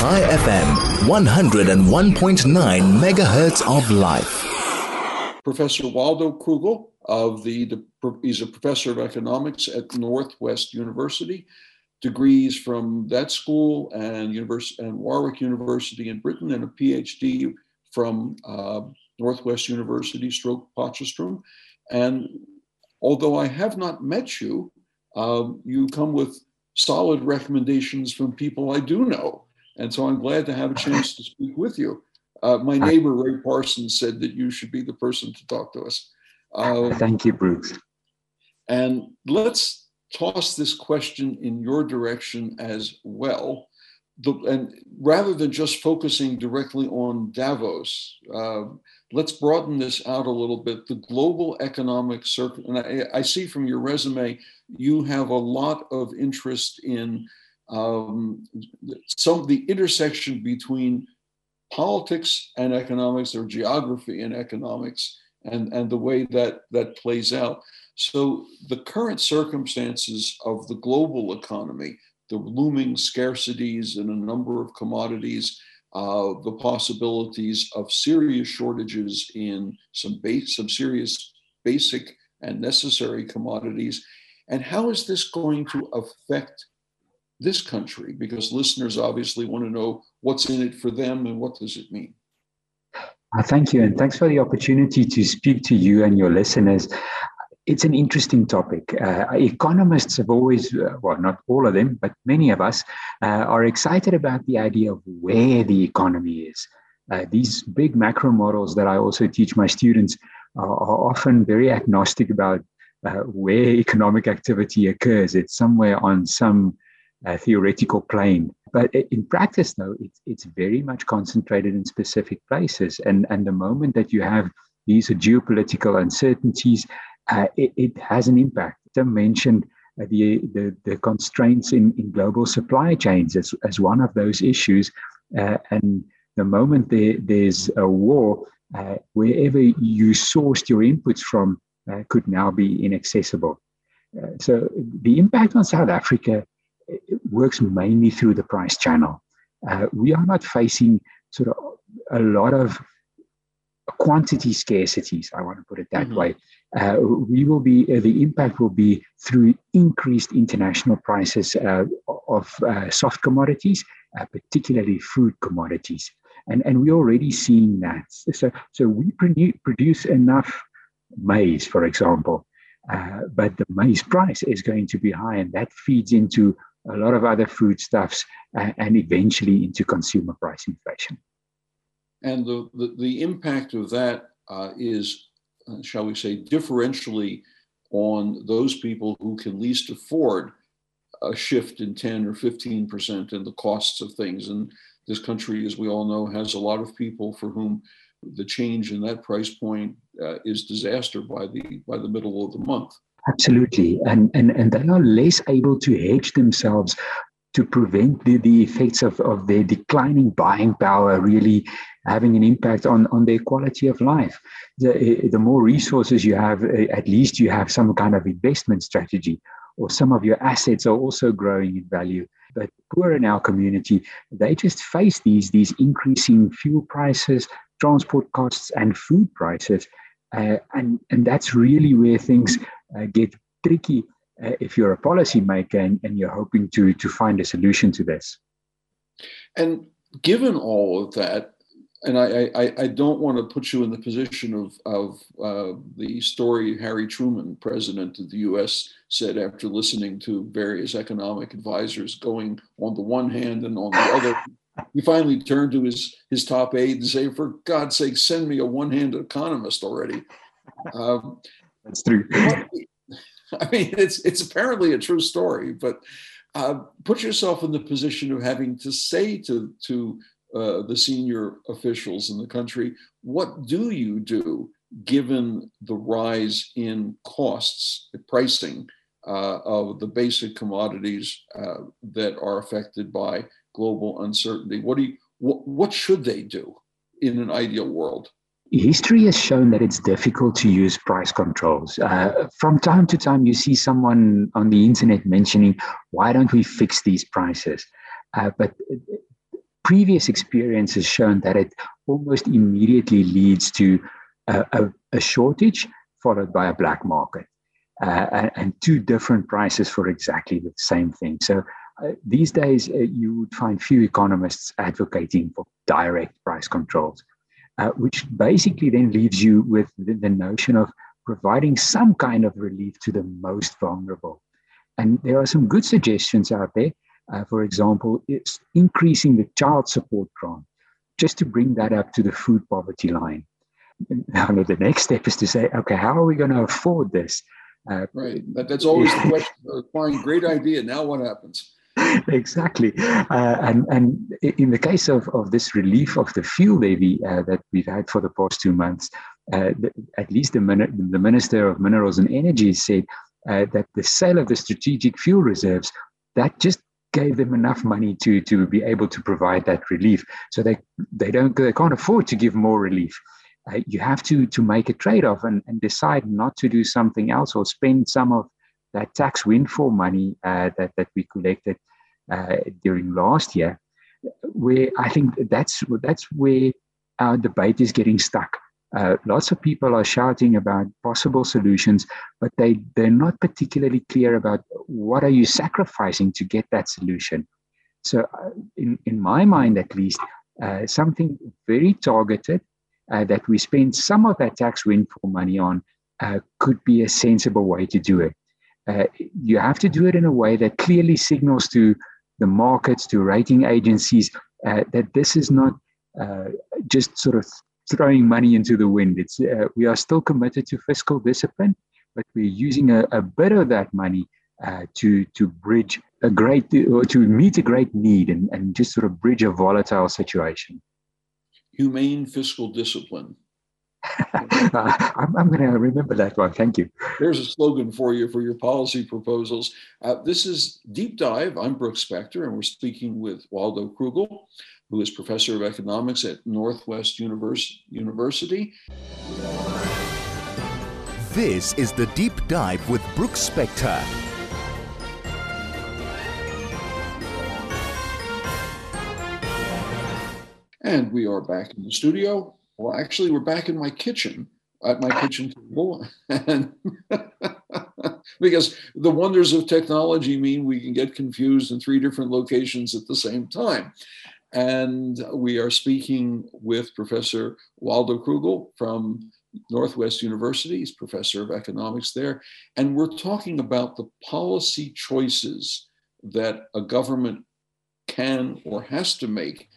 IFM 101.9 megahertz of life. Professor Waldo Krugell of he's a professor of economics at North-West University. Degrees from that school and Warwick University in Britain, and a PhD from Northwest University, Potchefstrom. And although I have not met you, you come with solid recommendations from people I do know. And so I'm glad to have a chance to speak with you. My neighbor, Ray Parsons, said that you should be the person to talk to us. Thank you, Brooke. And let's toss this question in your direction as well. And rather than just focusing directly on Davos, let's broaden this out a little bit. The global economic circuit, and I see from your resume, you have a lot of interest in the intersection between politics and economics, or geography and economics, and the way that plays out. So the current circumstances of the global economy, the looming scarcities in a number of commodities, the possibilities of serious shortages in some serious basic and necessary commodities, and how is this going to affect this country? Because listeners obviously want to know what's in it for them and what does it mean? Thank you, and thanks for the opportunity to speak to you and your listeners. It's an interesting topic. Economists have always, well, not all of them, but many of us are excited about the idea of where the economy is. These big macro models that I also teach my students are often very agnostic about where economic activity occurs. It's somewhere on some theoretical plane. But in practice, though, it's very much concentrated in specific places. And the moment that you have these geopolitical uncertainties, it has an impact. I mentioned the constraints in global supply chains as one of those issues. And the moment there's a war, wherever you sourced your inputs from could now be inaccessible. So the impact on South Africa works mainly through the price channel. We are not facing sort of a lot of quantity scarcities, I want to put it that way. The impact will be through increased international prices of soft commodities, particularly food commodities, and we're already seeing that. So we produce enough maize, for example, but the maize price is going to be high, and that feeds into a lot of other foodstuffs and eventually into consumer price inflation. And the impact of that is, shall we say, differentially on those people who can least afford a shift in 10 or 15% in the costs of things. And this country, as we all know, has a lot of people for whom the change in that price point is disaster by the middle of the month. Absolutely. And they are less able to hedge themselves to prevent the effects of their declining buying power really having an impact on their quality of life. The more resources you have, at least you have some kind of investment strategy, or some of your assets are also growing in value. But poor in our community, they just face these increasing fuel prices, transport costs, and food prices. And that's really where things get tricky. If you're a policymaker and you're hoping to find a solution to this. And given all of that, and I don't want to put you in the position of the story Harry Truman, president of the US, said after listening to various economic advisors going on the one hand and on the other, he finally turned to his top aide and said, "For God's sake, send me a one-handed economist already." That's true. I mean, it's apparently a true story, but put yourself in the position of having to say to the senior officials in the country, what do you do given the rise in costs, the pricing of the basic commodities that are affected by global uncertainty? What should they do in an ideal world? History has shown that it's difficult to use price controls. From time to time, you see someone on the internet mentioning, why don't we fix these prices? But previous experience has shown that it almost immediately leads to a shortage followed by a black market, and two different prices for exactly the same thing. So these days, you would find few economists advocating for direct price controls, which basically then leaves you with the notion of providing some kind of relief to the most vulnerable. And there are some good suggestions out there. For example, it's increasing the child support grant, just to bring that up to the food poverty line. Now, the next step is to say, okay, how are we going to afford this? Right. That's always the question. Fine, great idea. Now what happens? Exactly. And in the case of this relief of the fuel levy that we've had for the past 2 months, at least the Minister of Minerals and Energy said that the sale of the strategic fuel reserves, that just gave them enough money to be able to provide that relief. So they can't afford to give more relief. You have to make a trade-off and decide not to do something else or spend some of that tax windfall money that we collected during last year, where I think that's where our debate is getting stuck. Lots of people are shouting about possible solutions, but they're not particularly clear about what are you sacrificing to get that solution. So in my mind, at least, something very targeted, that we spend some of that tax windfall money on could be a sensible way to do it. You have to do it in a way that clearly signals to the markets, to rating agencies, that this is not just sort of throwing money into the wind. We are still committed to fiscal discipline, but we're using a bit of that money to bridge to meet a great need and just sort of bridge a volatile situation. Humane fiscal discipline. I'm going to remember that one. Thank you. There's a slogan for you for your policy proposals. This is Deep Dive. I'm Brooke Spector, and we're speaking with Waldo Krugell, who is professor of economics at North-West University. This is the Deep Dive with Brooke Spector. And we are back in the studio. Well, actually, we're back in my kitchen, at my kitchen table. Because the wonders of technology mean we can get confused in three different locations at the same time. And we are speaking with Professor Waldo Krugell from Northwest University. He's professor of economics there. And we're talking about the policy choices that a government can or has to make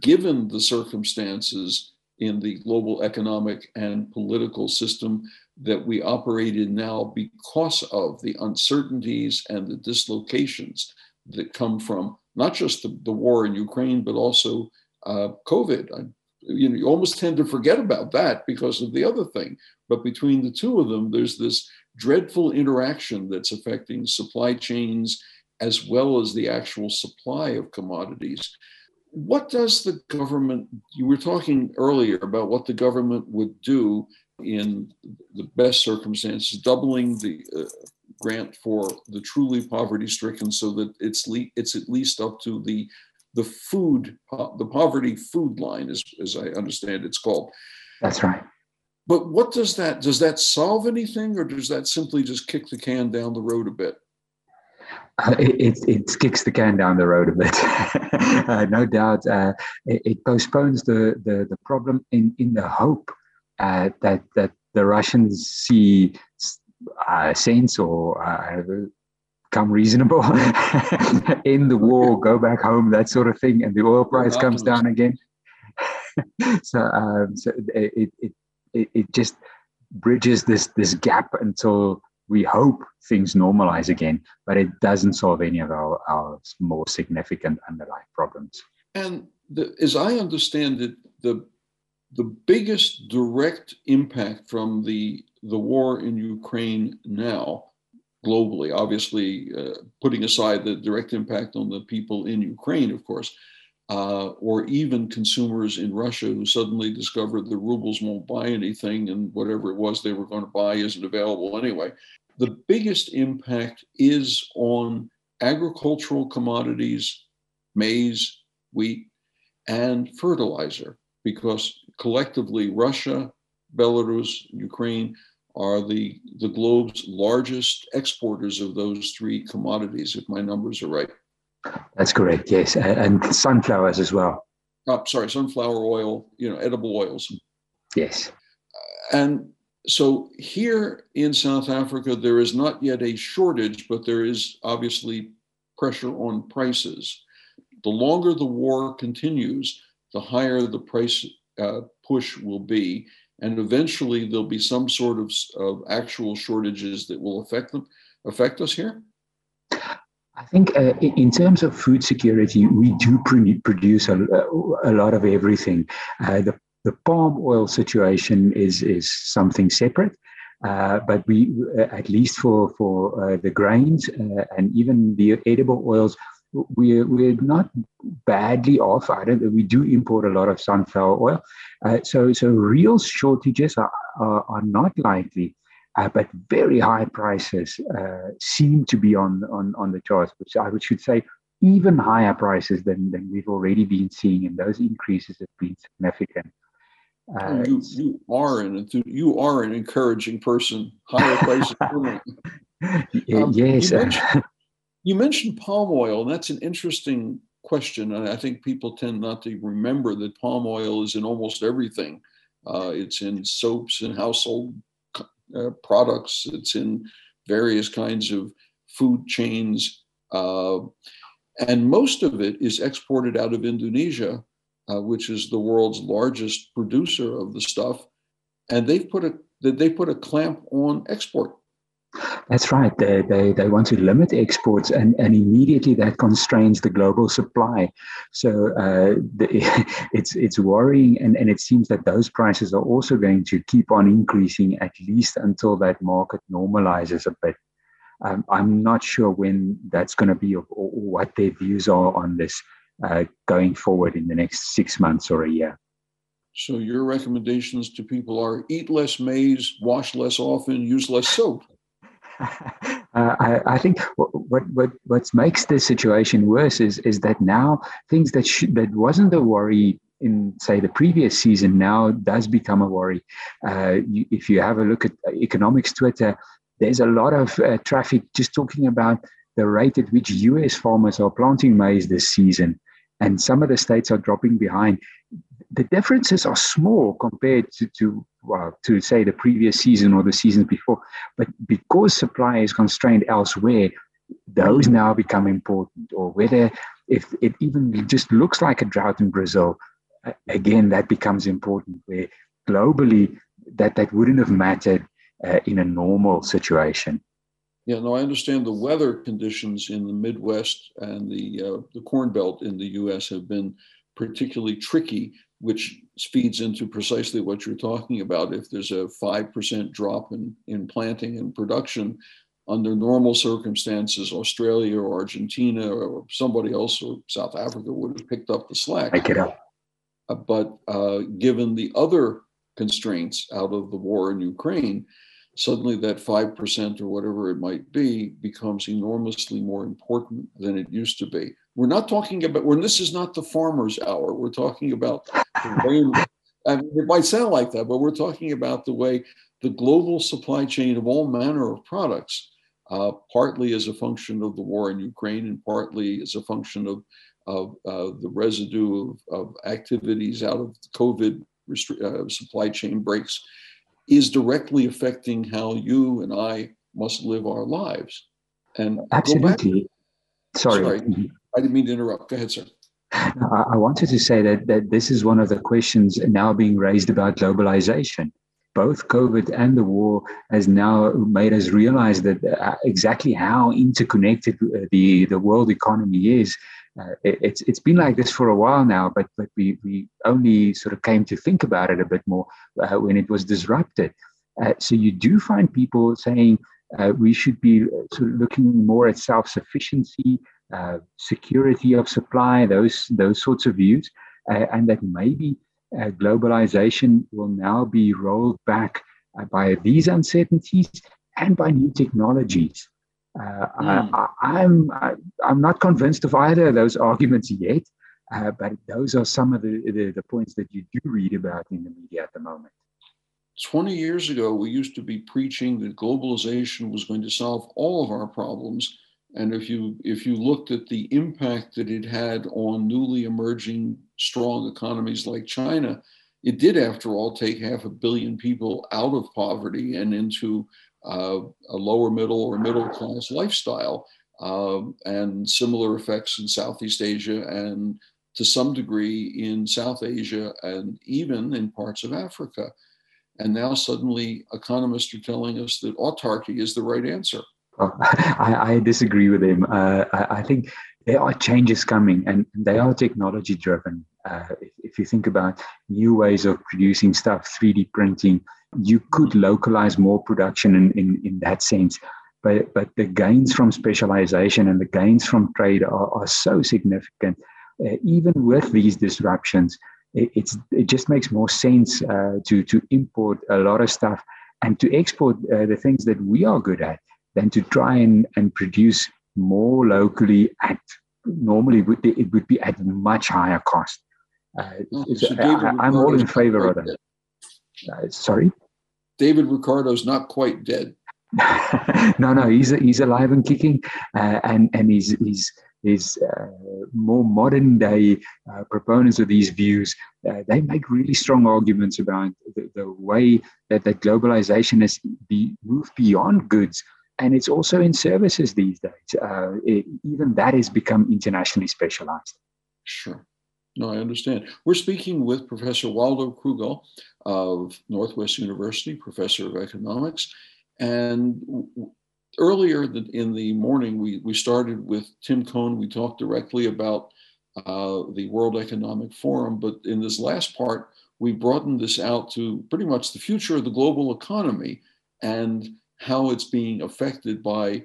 given the circumstances in the global economic and political system that we operate in now because of the uncertainties and the dislocations that come from not just the war in Ukraine, but also COVID. You almost tend to forget about that because of the other thing. But between the two of them, there's this dreadful interaction that's affecting supply chains as well as the actual supply of commodities. What does the government, you were talking earlier about what the government would do in the best circumstances, doubling the grant for the truly poverty-stricken so that it's at least up to the poverty food line, as I understand it's called. That's right. But what does that solve anything, or does that simply just kick the can down the road a bit? It kicks the can down the road a bit, no doubt. It postpones the problem in the hope that the Russians see sense or become reasonable, end the war, go back home, that sort of thing, and the oil price comes down again. So it just bridges this gap until we hope things normalize again, but it doesn't solve any of our more significant underlying problems. And as I understand it, the biggest direct impact from the war in Ukraine now, globally, obviously putting aside the direct impact on the people in Ukraine, of course, or even consumers in Russia who suddenly discovered the rubles won't buy anything and whatever it was they were going to buy isn't available anyway. The biggest impact is on agricultural commodities, maize, wheat, and fertilizer, because collectively Russia, Belarus, Ukraine are the globe's largest exporters of those three commodities, if my numbers are right. That's correct, yes, and sunflowers as well. Oh, sorry, sunflower oil, you know, edible oils. Yes. And so here in South Africa, there is not yet a shortage, but there is obviously pressure on prices. The longer the war continues, the higher the price push will be. And eventually there'll be some sort of actual shortages that will affect us here? I think in terms of food security, we do produce a lot of everything. The palm oil situation is something separate, but we, at least for the grains and even the edible oils, we're not badly off. We do import a lot of sunflower oil. So real shortages are not likely, but very high prices seem to be on the charts, which I should say even higher prices than we've already been seeing, and those increases have been significant. You are an encouraging person. Higher prices. Yes. You mentioned palm oil, and that's an interesting question. And I think people tend not to remember that palm oil is in almost everything. It's in soaps and household products. It's in various kinds of food chains. And most of it is exported out of Indonesia, which is the world's largest producer of the stuff. And they put a clamp on export. That's right. They want to limit exports, and immediately that constrains the global supply. So it's worrying, and it seems that those prices are also going to keep on increasing, at least until that market normalizes a bit. I'm not sure when that's going to be or what their views are on this going forward in the next 6 months or a year. So your recommendations to people are eat less maize, wash less often, use less soap. I think what makes this situation worse is that now things that wasn't a worry in, say, the previous season now does become a worry. If you have a look at economics Twitter, there's a lot of traffic just talking about the rate at which U.S. farmers are planting maize this season, and some of the states are dropping behind. The differences are small compared to say the previous season or the seasons before, but because supply is constrained elsewhere, those now become important. Or whether if it even just looks like a drought in Brazil, again that becomes important. Where globally that wouldn't have mattered in a normal situation. Yeah, no, I understand the weather conditions in the Midwest and the Corn Belt in the U.S. have been particularly tricky, which feeds into precisely what you're talking about. If there's a 5% drop in planting and production, under normal circumstances, Australia or Argentina or somebody else or South Africa would have picked up the slack. But given the other constraints out of the war in Ukraine, suddenly that 5% or whatever it might be becomes enormously more important than it used to be. We're not talking about, this is not the farmer's hour. We're talking about the way, I mean, it might sound like that, but we're talking about the way the global supply chain of all manner of products, partly as a function of the war in Ukraine and partly as a function of the residue of activities out of COVID supply chain breaks, is directly affecting how you and I must live our lives. And absolutely. Sorry. I didn't mean to interrupt. Go ahead, sir. I wanted to say that this is one of the questions now being raised about globalization. Both COVID and the war has now made us realize that exactly how interconnected the world economy is. It's been like this for a while now, but we only sort of came to think about it a bit more when it was disrupted. So you do find people saying we should be sort of looking more at self-sufficiency, security of supply, those sorts of views, and that maybe globalization will now be rolled back by these uncertainties and by new technologies. I'm not convinced of either of those arguments yet, But those are some of the points that you do read about in the media at the moment. 20 years ago, we used to be preaching that globalization was going to solve all of our problems. And if you looked at the impact that it had on newly emerging strong economies like China, it did, after all, take 500 million people out of poverty and into a lower middle or middle class lifestyle, and similar effects in Southeast Asia and to some degree in South Asia and even in parts of Africa. And now suddenly economists are telling us that autarky is the right answer. I disagree with him. I think there are changes coming, and they are technology driven. If you think about new ways of producing stuff, 3D printing, you could localize more production in that sense. But the gains from specialization and the gains from trade are so significant. Even with these disruptions, it just makes more sense to import a lot of stuff and to export the things that we are good at than to try and produce more locally at normally it would be at much higher cost. I'm all in favor of that. Sorry? David Ricardo's not quite dead. No, he's alive and kicking, and his more modern day proponents of these views, they make really strong arguments about the way that globalization has moved beyond goods. And it's also in services these days. Even that has become internationally specialized. Sure. No, I understand. We're speaking with Professor Waldo Krugell of North-West University, Professor of Economics. And earlier in the morning, we started with Tim Cohn. We talked directly about the World Economic Forum. But in this last part, we broadened this out to pretty much the future of the global economy and how it's being affected by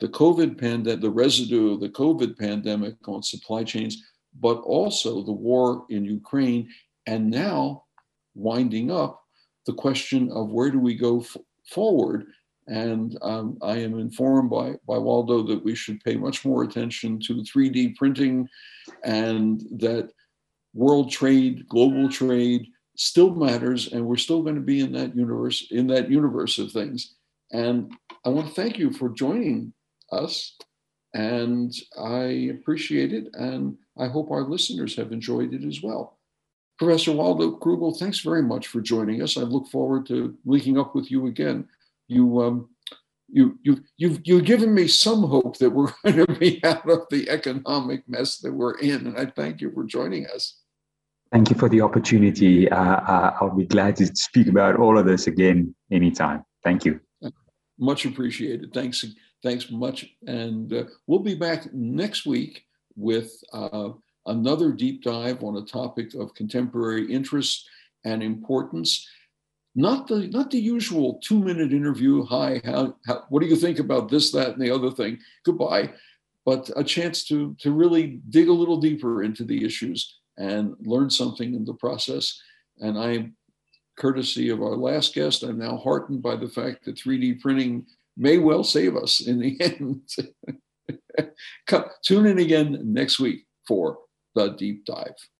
the COVID pandemic, the residue of the COVID pandemic on supply chains, but also the war in Ukraine. And now winding up the question of where do we go forward. And I am informed by Waldo that we should pay much more attention to 3D printing and that world trade, global trade still matters. And we're still going to be in that universe of things. And I want to thank you for joining us, and I appreciate it, and I hope our listeners have enjoyed it as well. Professor Waldo Krugell, thanks very much for joining us. I look forward to linking up with you again. You've given me some hope that we're going to be out of the economic mess that we're in, and I thank you for joining us. Thank you for the opportunity. I'll be glad to speak about all of this again anytime. Thank you. Much appreciated. Thanks much. And we'll be back next week with another deep dive on a topic of contemporary interest and importance. Not the usual 2-minute interview. Hi, how, what do you think about this, that, and the other thing? Goodbye. But a chance to really dig a little deeper into the issues and learn something in the process. And courtesy of our last guest, I'm now heartened by the fact that 3D printing may well save us in the end. Tune in again next week for The Deep Dive.